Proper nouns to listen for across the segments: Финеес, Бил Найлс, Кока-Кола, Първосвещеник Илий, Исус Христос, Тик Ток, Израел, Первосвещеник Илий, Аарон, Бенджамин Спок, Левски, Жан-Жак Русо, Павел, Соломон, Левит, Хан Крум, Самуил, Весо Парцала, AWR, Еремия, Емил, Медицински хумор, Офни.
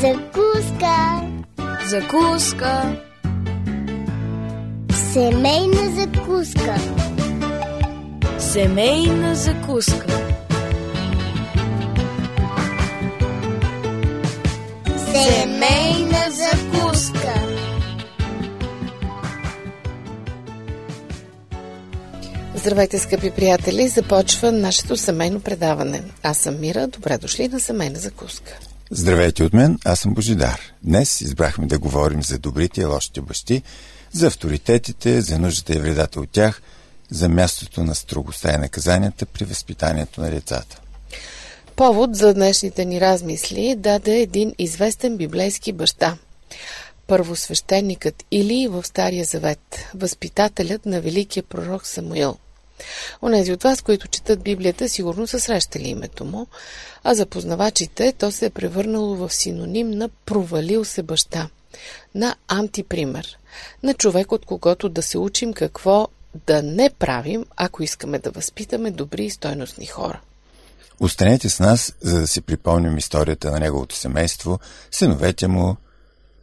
Закуска. Закуска. Семейна закуска. Семейна закуска. Семейна закуска. Здравейте, скъпи приятели! Започва нашето семейно предаване. Аз съм Мира. Добре дошли на Семейна закуска. Здравейте от мен, аз съм Божидар. Днес избрахме да говорим за добрите и лошите бащи, за авторитетите, за нуждата и вредата от тях, за мястото на строгостта и наказанията при възпитанието на децата. Повод за днешните ни размисли даде един известен библейски баща. Първосвещеникът Илий в Стария Завет, възпитателят на великия пророк Самуил. Онези от вас, които четат Библията, сигурно са срещали името му, а за познавачите то се е превърнало в синоним на провалил се баща, на антипример, на човек, от когото да се учим какво да не правим, ако искаме да възпитаме добри и стойностни хора. Останете с нас, за да си припомним историята на неговото семейство, синовете му,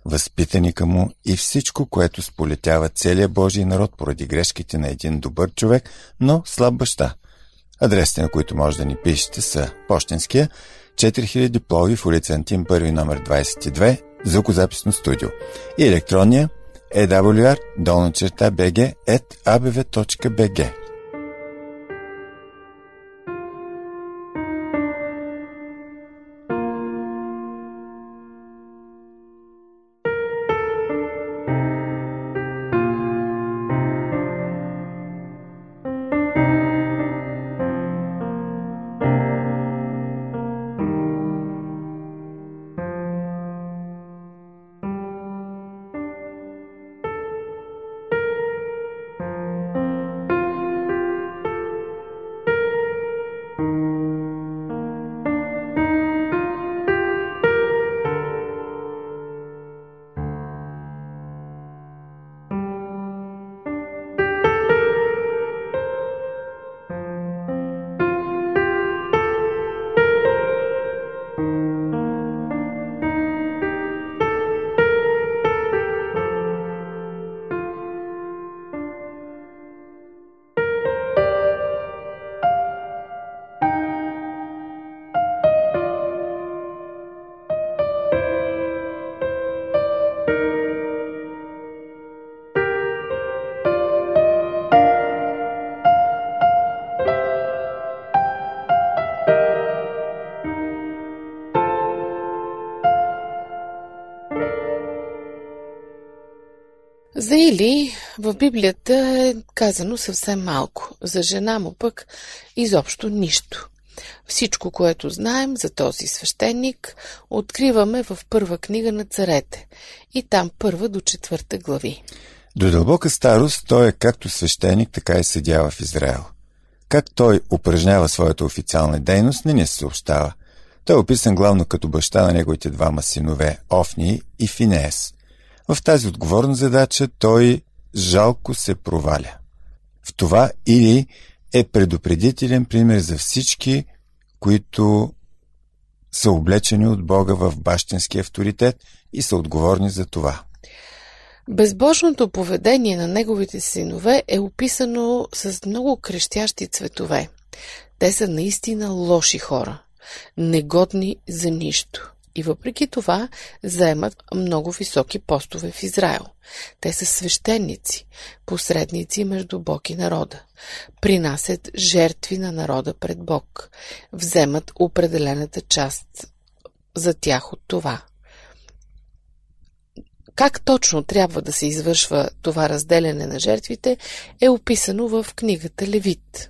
възпитаника му и всичко, което сполетява целия Божий народ поради грешките на един добър човек, но слаб баща. Адресите, на които може да ни пишете, са Пощенския, 4000 Пловдив, улица Антим, 1 номер 22, звукозаписно студио, и електронния awr_bg@abv.bg. За Илий в Библията е казано съвсем малко. За жена му пък изобщо нищо. Всичко, което знаем за този свещеник, откриваме в Първа книга на царете. И там 1-4 глави. До дълбока старост той е както свещеник, така и съдия в Израел. Как той упражнява своята официална дейност, не ни се съобщава. Той е описан главно като баща на неговите двама синове Офни и Финеес. В тази отговорна задача той жалко се проваля. В това Илий е предупредителен пример за всички, които са облечени от Бога в бащински авторитет и са отговорни за това. Безбожното поведение на неговите синове е описано с много крещящи цветове. Те са наистина лоши хора, негодни за нищо. И въпреки това заемат много високи постове в Израел. Те са свещеници, посредници между Бог и народа. Принасят жертви на народа пред Бог. Вземат определената част за тях от това. Как точно трябва да се извършва това разделяне на жертвите е описано в книгата Левит.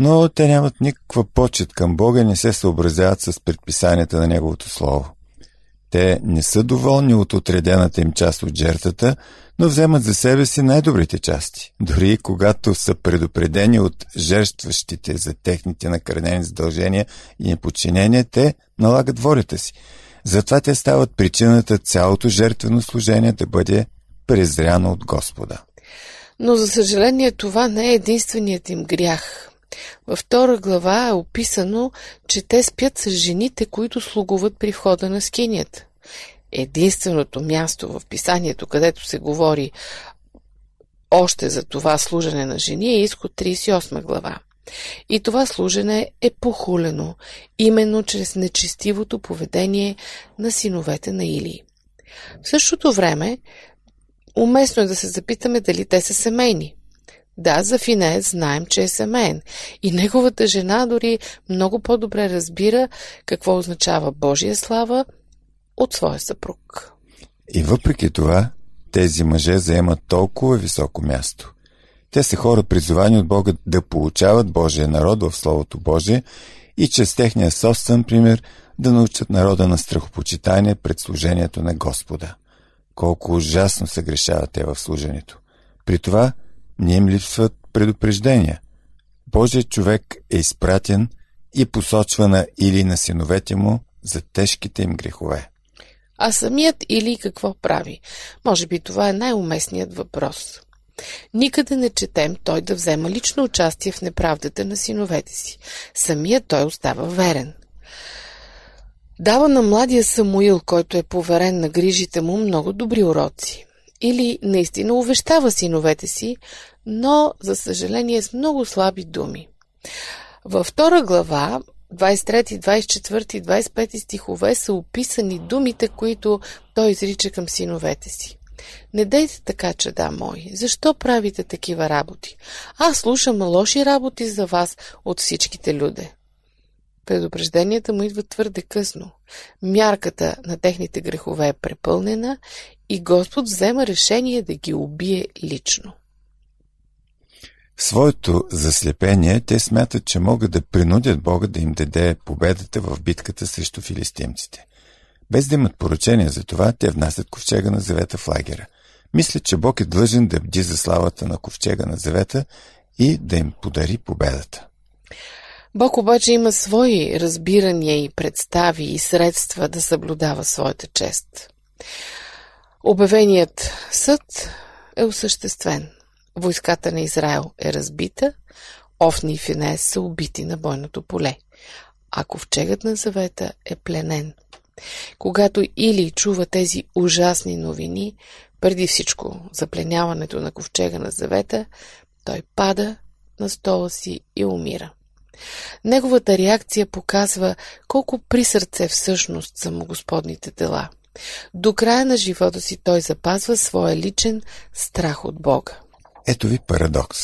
Но те нямат никаква почет към Бога и не се съобразяват с предписанията на Неговото Слово. Те не са доволни от отредената им част от жертвата, но вземат за себе си най-добрите части. Дори когато са предупредени от жертващите за техните накърнени задължения и неподчинения, те налагат волята си. Затова те стават причината цялото жертвено служение да бъде презряно от Господа. Но за съжаление това не е единственият им грях. Във 2 глава е описано, че те спят с жените, които слугуват при входа на скинията. единственото място в писанието, където се говори още за това служене на жени, е Изход 38 глава. И това служене е похулено, именно чрез нечестивото поведение на синовете на Илий. В същото време, уместно е да се запитаме дали те са семейни. Да, за Финеес знаем, че е семейен. И неговата жена дори много по-добре разбира какво означава Божия слава от своя съпруг. И въпреки това, тези мъже заемат толкова високо място. Те са хора, призовани от Бога да получават Божия народ в Словото Божие и чрез техния собствен пример да научат народа на страхопочитание пред служението на Господа. Колко ужасно се грешават те в служенето. При това не им липсват предупреждения. Божият човек е изпратен и посочва на Илий на синовете му за тежките им грехове. А самият Илий какво прави? Може би това е най-уместният въпрос. Никъде не четем той да взема лично участие в неправдата на синовете си. Самият той остава верен. Дава на младия Самуил, който е поверен на грижите му, много добри уроци. Или наистина увещава синовете си, но, за съжаление, с много слаби думи. Във втора глава, 23, 24, 25 стихове са описани думите, които той изрича към синовете си. Не дейте така, чада мои. Защо правите такива работи? Аз слушам лоши работи за вас от всичките люде. Предупрежденията му идват твърде късно. Мярката на техните грехове е препълнена и Господ взема решение да ги убие лично. В своето заслепение те смятат, че могат да принудят Бога да им даде победата в битката срещу филистимците. Без да имат поръчение за това, те внасят ковчега на завета в лагера. Мислят, че Бог е длъжен да бди за славата на ковчега на завета и да им подари победата. Бог обаче има свои разбирания и представи и средства да съблюдава своята чест. Обявеният съд е осъществен. Войската на Израел е разбита, Офни и Финеес са убити на бойното поле, а ковчегът на завета е пленен. Когато Илий чува тези ужасни новини, преди всичко за пленяването на ковчега на завета, той пада на стола си и умира. Неговата реакция показва колко при сърце всъщност са му Господните дела. До края на живота си той запазва своя личен страх от Бога. Ето ви парадокс.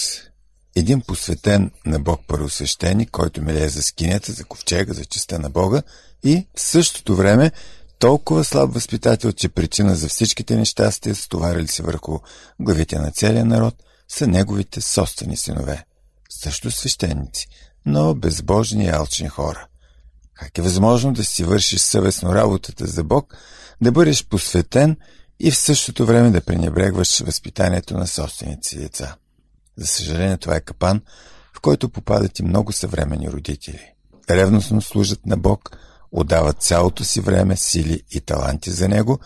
Един посветен на Бог първосвещеник, който милее за скинята, за ковчега, за честта на Бога, и в същото време толкова слаб възпитател, че причина за всичките нещастия, стоварили се върху главите на целия народ, са неговите собствени синове. Също свещеници, но безбожни и алчни хора. Как е възможно да си вършиш съвестно работата за Бог, да бъдеш посветен и в същото време да пренебрегваш възпитанието на собствените си деца? За съжаление, това е капан, в който попадат и много съвременни родители. Ревностно служат на Бог, отдават цялото си време, сили и таланти за Него,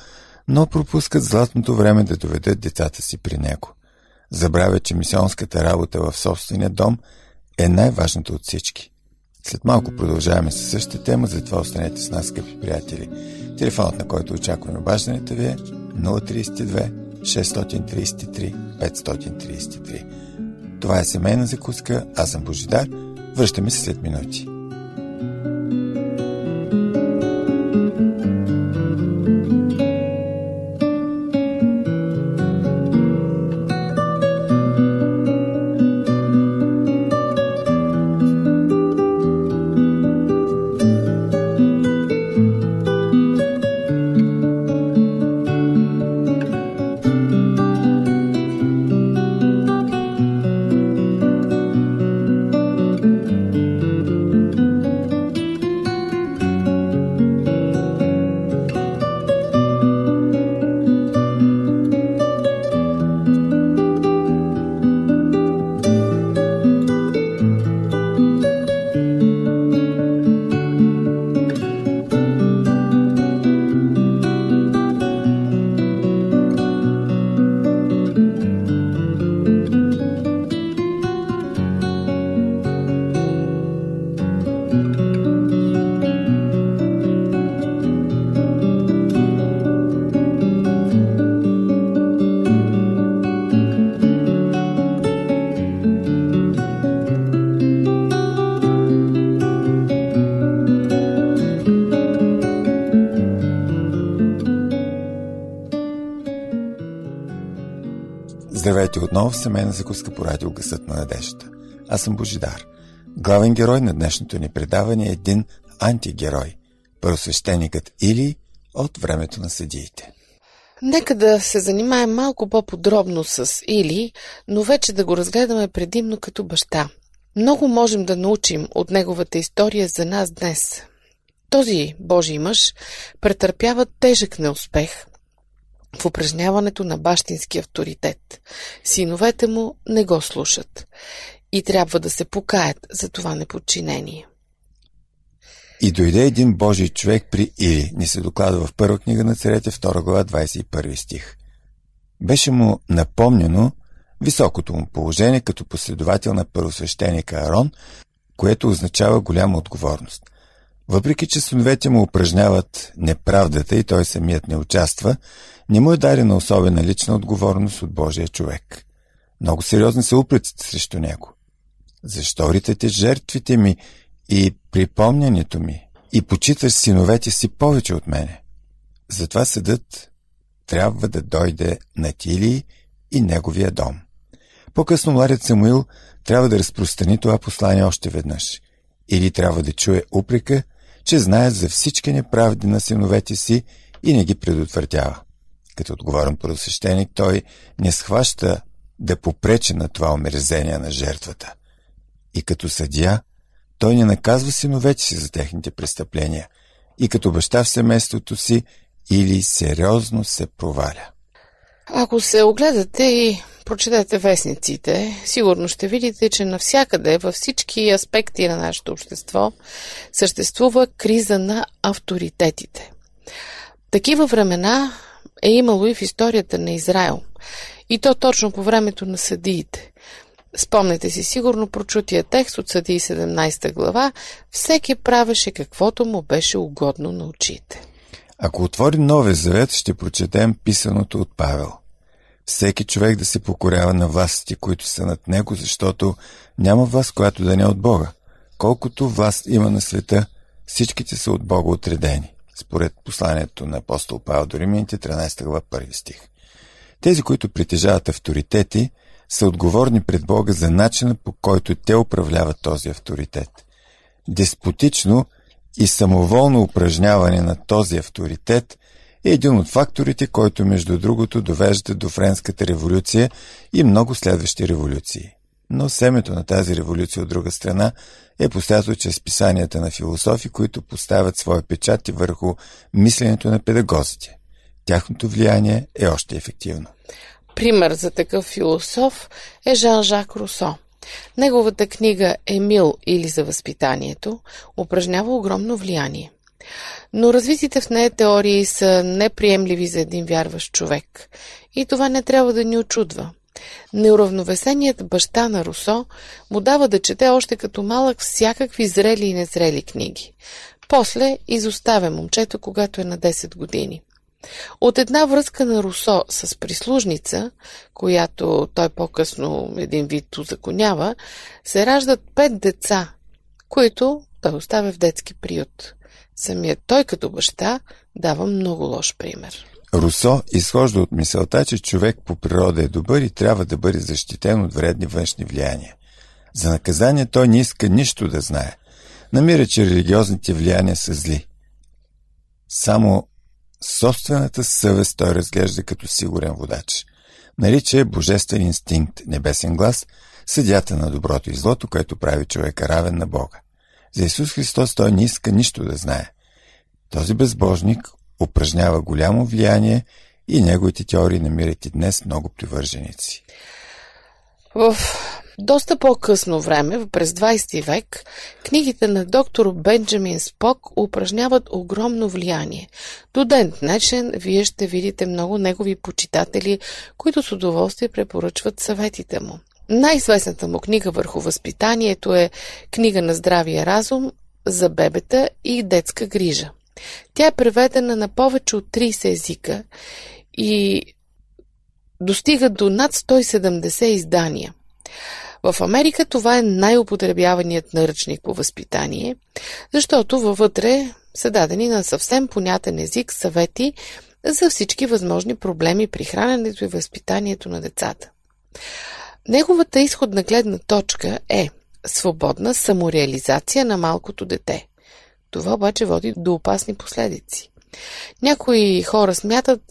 но пропускат златното време да доведат децата си при Него. Забравят, че мисионската работа в собствения дом е най-важната от всички. След малко продължаваме със същата тема, затова останете с нас, скъпи приятели. Телефонът, на който очакваме обаждането ви е 032-633-533. Това е Семейна закуска, аз съм Божидар, връщаме се след минути. Здравейте отново в семейна закуска по радио Гласът на надеждата. Аз съм Божидар. Главен герой на днешното ни предаване е един антигерой – първосвещеникът Илий от времето на съдиите. Нека да се занимаем малко по-подробно с Илий, но вече да го разгледаме предимно като баща. Много можем да научим от неговата история за нас днес. Този Божий мъж претърпява тежък неуспех в упражняването на бащински авторитет. Синовете му не го слушат и трябва да се покаят за това неподчинение. И дойде един Божий човек при Илий, ни се докладва в Първа книга на царете, 2 глава, 21 стих. Беше му напомнено високото му положение като последовател на първосвещеника Аарон, което означава голяма отговорност. Въпреки че синовете му упражняват неправдата и той самият не участва, не му е дарена особена лична отговорност от Божия човек. Много сериозни са упреците срещу него. Защо ритате жертвите ми и припомнянето ми и почиташ синовете си повече от мене? Затова съдът трябва да дойде на Илий и неговия дом. По-късно младият Самуил трябва да разпространи това послание още веднъж. Или трябва да чуе упрека, че знае за всички неправди на синовете си и не ги предотвратява. Като отговорен първосвещеник, той не схваща да попречи на това омерзение на жертвата. И като съдия, той не наказва синовете си за техните престъпления. И като баща в семейството си, Илий сериозно се проваля. Ако се огледате и прочетете вестниците, сигурно ще видите, че навсякъде, във всички аспекти на нашето общество, съществува криза на авторитетите. Такива времена е имало и в историята на Израел. И то точно по времето на съдиите. Спомнете си сигурно прочутия текст от Съдии 17 глава: всеки правеше каквото му беше угодно на очите. Ако отворим Новия завет, ще прочетем писаното от Павел. Всеки човек да се покорява на властите, които са над него, защото няма власт, която да не е от Бога. Колкото власт има на света, всичките са от Бога отредени. Според посланието на апостол Павел до Римляните, 13 глава, 1 стих. Тези, които притежават авторитети, са отговорни пред Бога за начина, по който те управляват този авторитет. Деспотично и самоволно упражняване на този авторитет е един от факторите, който между другото довежда до Френската революция и много следващи революции. Но семето на тази революция от друга страна е посято чрез писанията на философи, които поставят своя печат върху мисленето на педагозите. Тяхното влияние е още ефективно. Пример за такъв философ е Жан-Жак Русо. Неговата книга «Емил» или «За възпитанието» упражнява огромно влияние. Но развитите в нея теории са неприемливи за един вярващ човек. И това не трябва да ни очудва. Неуравновесеният баща на Русо му дава да чете още като малък всякакви зрели и незрели книги. После изоставя момчето, когато е на 10 години. От една връзка на Русо с прислужница, която той по-късно един вид узаконява, се раждат 5 деца, които той оставя в детски приют. Самият той като баща дава много лош пример. Русо изхожда от мисълта, че човек по природа е добър и трябва да бъде защитен от вредни външни влияния. За наказание той не иска нищо да знае. Намира, че религиозните влияния са зли. Само собствената съвест той разглежда като сигурен водач. Нарича е божествен инстинкт, небесен глас, съдята на доброто и злото, което прави човека равен на Бога. За Исус Христос той не иска нищо да знае. Този безбожник упражнява голямо влияние и неговите теории намират и днес много привърженици. В доста по-късно време, през 20 век, книгите на доктор Бенджамин Спок упражняват огромно влияние. До ден днешен вие ще видите много негови почитатели, които с удоволствие препоръчват съветите му. Най-известната му книга върху възпитанието е «Книга на здравия разум за бебета и детска грижа». Тя е преведена на повече от 30 езика и достига до над 170 издания. В Америка това е най-употребяваният наръчник по възпитание, защото вътре са дадени на съвсем понятен език съвети за всички възможни проблеми при храненето и възпитанието на децата. Неговата изходна гледна точка е свободна самореализация на малкото дете. Това обаче води до опасни последици. Някои хора смятат,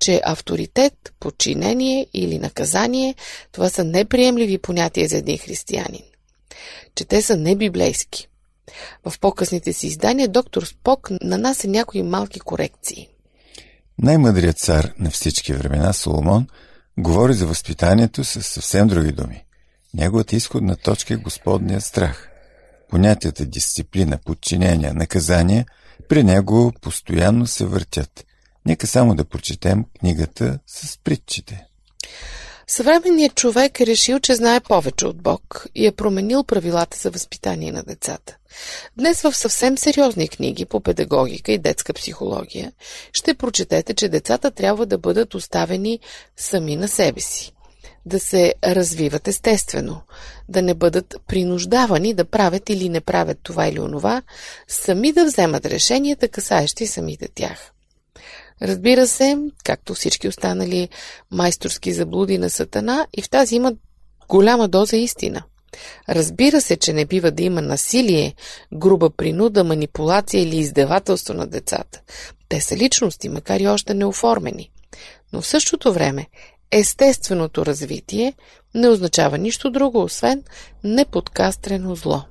че авторитет, подчинение или наказание – това са неприемливи понятия за един християнин. Че те са небиблейски. В по-късните си издания доктор Спок нанася някои малки корекции. Най-мъдрият цар на всички времена, Соломон, говори за възпитанието с съвсем други думи. Неговата изходна точка е Господният страх. Понятията дисциплина, подчинение, наказание при него постоянно се въртят. Нека само да прочетем книгата с притчите. Съвременният човек е решил, че знае повече от Бог и е променил правилата за възпитание на децата. Днес в съвсем сериозни книги по педагогика и детска психология ще прочетете, че децата трябва да бъдат оставени сами на себе си, да се развиват естествено, да не бъдат принуждавани да правят или не правят това или онова, сами да вземат решенията, касаещи самите тях. Разбира се, както всички останали майсторски заблуди на Сатана, и в тази има голяма доза истина. Разбира се, че не бива да има насилие, груба принуда, манипулация или издевателство на децата. Те са личности, макар и още неоформени. Но в същото време естественото развитие не означава нищо друго, освен неподкастрено зло.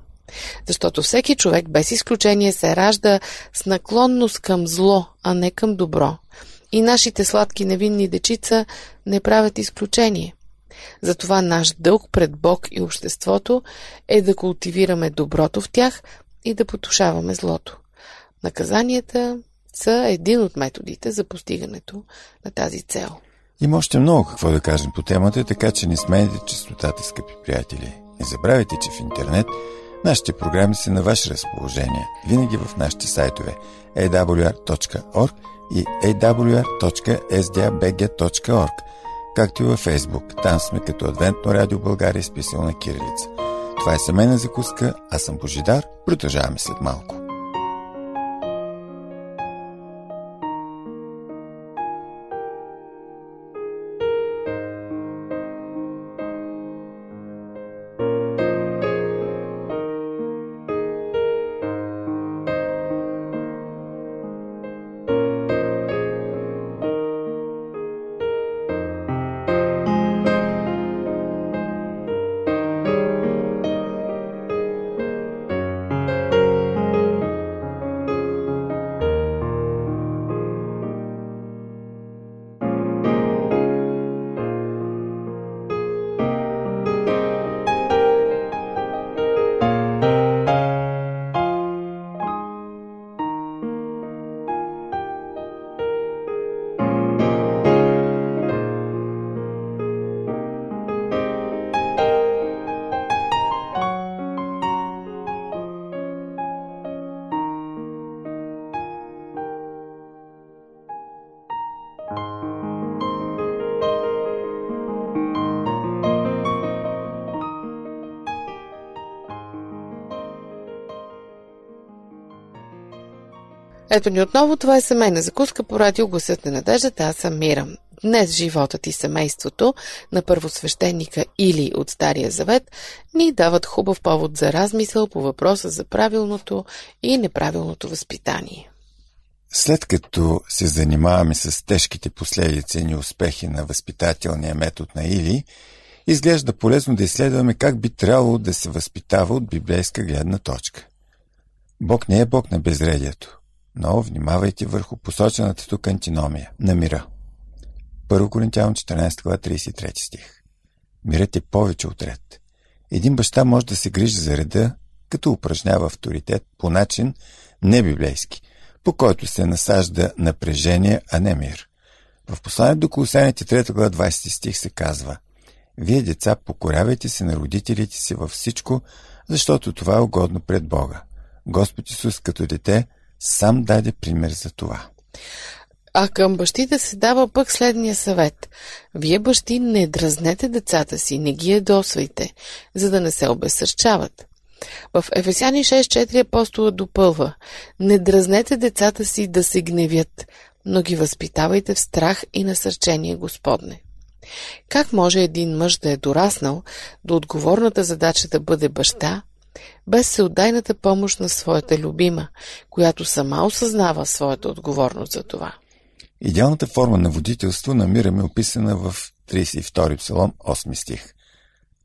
Защото всеки човек без изключение се ражда с наклонност към зло, а не към добро. И нашите сладки невинни дечица не правят изключение. Затова наш дълг пред Бог и обществото е да култивираме доброто в тях и да потушаваме злото. Наказанията са един от методите за постигането на тази цел. Има още много какво да кажем по темата, така че не сменете честотата, скъпи приятели. Не забравяйте, че в интернет нашите програми са на ваше разположение, винаги в нашите сайтове awr.org и awr.sdabg.org, както и във Facebook. Там сме като Адвентно радио България с писална кирилица. Това е семейна закуска, аз съм Божидар, продължаваме след малко. Ето ни отново, това е семейна закуска по радио Гласът на надеждата, аз съм Мира. Днес животът и семейството на първосвещеника Илий от Стария Завет ни дават хубав повод за размисъл по въпроса за правилното и неправилното възпитание. След като се занимаваме с тежките последици и неуспехи на възпитателния метод на Илий, изглежда полезно да изследваме как би трябвало да се възпитава от библейска гледна точка. Бог не е Бог на безредието. Но внимавайте върху посочената тук антиномия на мира. 1 Коринтян 14 глава 33 стих. Мирът е повече от ред. Един баща може да се грижи за реда, като упражнява авторитет по начин не библейски, по който се насажда напрежение, а не мир. В посланието до Колосяните 3 глава 20 стих се казва: Вие, деца, покорявайте се на родителите си във всичко, защото това е угодно пред Бога. Господ Исус като дете сам даде пример за това. А към бащите се дава пък следния съвет. Вие, бащи, не дразнете децата си, не ги ядосвайте, за да не се обезсърчават. В Ефесяни 6:4 апостолът допълва: Не дразнете децата си да се гневят, но ги възпитавайте в страх и насърчение Господне. Как може един мъж да е дораснал до отговорната задача да бъде баща, без всеотдайната помощ на своята любима, която сама осъзнава своята отговорност за това? Идеалната форма на водителство намираме описана в 32 псалом, 8 стих.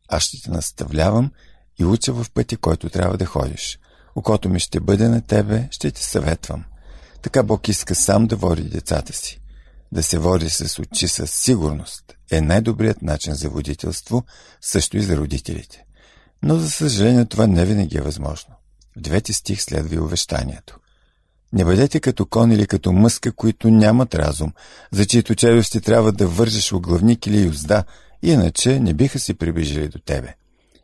Аз ще те наставлявам и уча в пътя, който трябва да ходиш. Окото ми ще бъде на тебе, ще те съветвам. Така Бог иска сам да води децата си. Да се води с очи със сигурност е най-добрият начин за водителство, също и за родителите. Но за съжаление това не винаги е възможно. В 9 стих следва и увещанието. Не бъдете като кон или като мъска, които нямат разум, за чието челюсти трябва да вържеш оглавник или юзда, иначе не биха си приближили до тебе.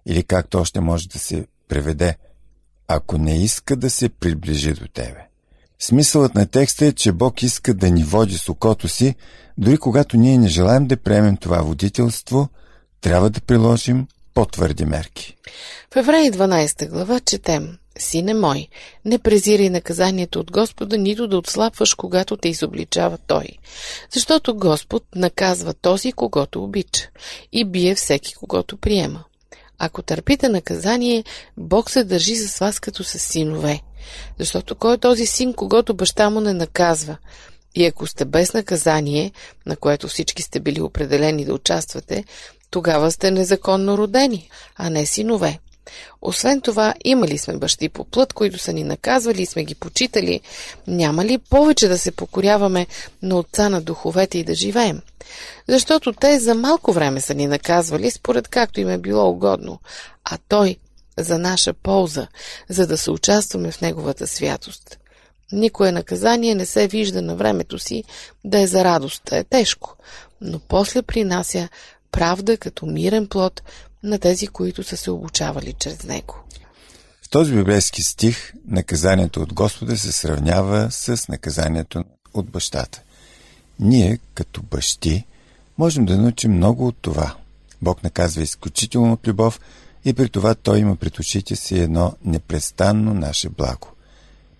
Или както още може да се преведе, ако не иска да се приближи до тебе. Смисълът на текста е, че Бог иска да ни води с окото си, дори когато ние не желаем да приемем това водителство, трябва да приложим по-твърди мерки. В Евреи 12 глава четем: Сине мой, не презирай наказанието от Господа, нито да отслабваш, когато те изобличава Той. Защото Господ наказва този, когото обича, и бие всеки, когото приема. Ако търпите наказание, Бог се държи с вас като с синове. Защото кой е този син, когото баща му не наказва? И ако сте без наказание, на което всички сте били определени да участвате, тогава сте незаконно родени, а не синове. Освен това, имали сме бащи по плът, които са ни наказвали и сме ги почитали. Няма ли повече да се покоряваме на Отца на духовете и да живеем? Защото те за малко време са ни наказвали, според както им е било угодно, а Той за наша полза, за да се участваме в Неговата святост. Никое наказание не се вижда на времето си да е за радост, е тежко, но после принася правда като мирен плод на тези, които са се обучавали чрез него. В този библейски стих наказанието от Господа се сравнява с наказанието от бащата. Ние, като бащи, можем да научим много от това. Бог наказва изключително от любов и при това Той има пред очите си едно непрестанно наше благо.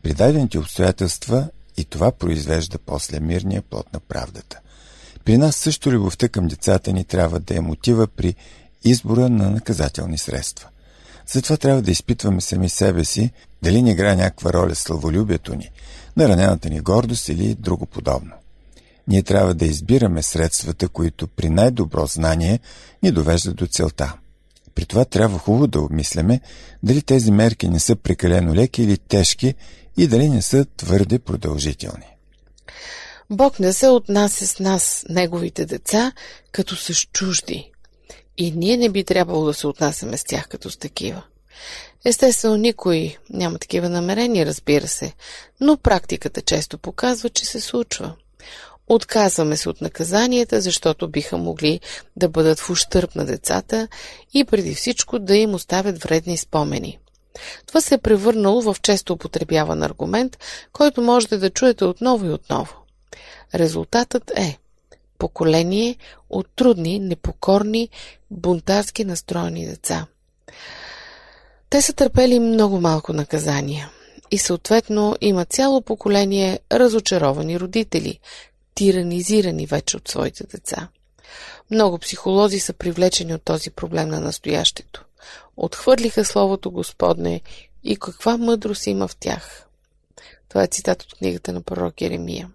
При дадените обстоятелства и това произвежда после мирния плод на правдата. При нас също любовта към децата ни трябва да е мотива при избора на наказателни средства. Затова трябва да изпитваме сами себе си, дали не играе някаква роля славолюбието ни, наранената ни гордост или друго подобно. Ние трябва да избираме средствата, които при най-добро знание ни довеждат до целта. При това трябва хубаво да обмисляме дали тези мерки не са прекалено леки или тежки и дали не са твърде продължителни. Бог не се отнася с нас, Неговите деца, като с чужди. И ние не би трябвало да се отнасяме с тях като с такива. Естествено, никой няма такива намерения, разбира се, но практиката често показва, че се случва. Отказваме се от наказанията, защото биха могли да бъдат в ущърб на децата и преди всичко да им оставят вредни спомени. Това се е превърнало в често употребяван аргумент, който можете да чуете отново и отново. Резултатът е поколение от трудни, непокорни, бунтарски настроени деца. Те са търпели много малко наказания и съответно има цяло поколение разочаровани родители, тиранизирани вече от своите деца. Много психолози са привлечени от този проблем на настоящето. Отхвърлиха Словото Господне и каква мъдрост има в тях. Това е цитат от книгата на пророк Еремия.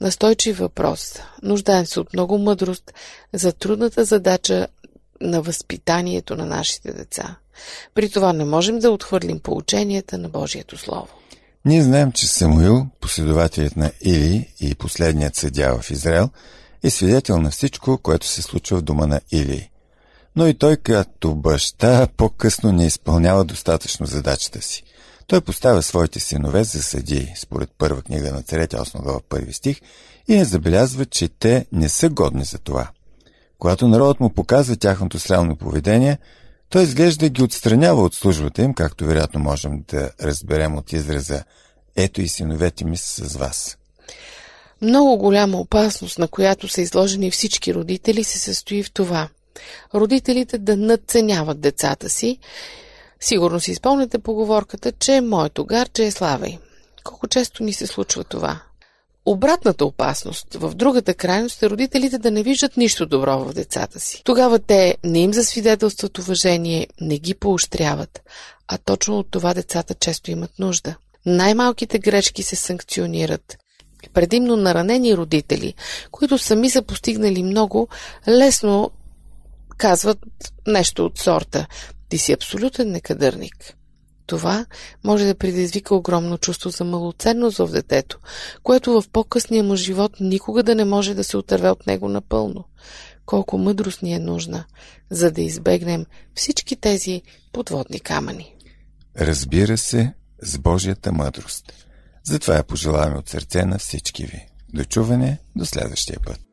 Настойчив въпрос. Нуждаем се от много мъдрост за трудната задача на възпитанието на нашите деца. При това не можем да отхвърлим поученията на Божието Слово. Ние знаем, че Самуил, последователят на Илий и последният съдия в Израел, е свидетел на всичко, което се случва в дома на Илий. Но и той като баща по-късно не изпълнява достатъчно задачата си. Той поставя своите синове за съдии, според първа книга на Царете, 8 глава, 1 стих, и не забелязва, че те не са годни за това. Когато народът му показва тяхното срамно поведение, той изглежда ги отстранява от службата им, както вероятно можем да разберем от израза «Ето и синовете ми са с вас». Много голяма опасност, на която са изложени всички родители, се състои в това. Родителите да надценяват децата си. Сигурно си спомняте поговорката, че моето гарче е славей. Колко често ни се случва това? Обратната опасност, в другата крайност, е родителите да не виждат нищо добро в децата си. Тогава те не им засвидетелстват уважение, не ги поощряват, а точно от това децата често имат нужда. Най-малките грешки се санкционират. Предимно наранени родители, които сами са постигнали много, лесно казват нещо от сорта: ти си абсолютен некадърник. Това може да предизвика огромно чувство за малоценност в детето, което в по-късния му живот никога да не може да се отърве от него напълно. Колко мъдрост ни е нужна, за да избегнем всички тези подводни камъни. Разбира се, с Божията мъдрост. Затова я пожелаваме от сърце на всички ви. Дочуване до следващия път.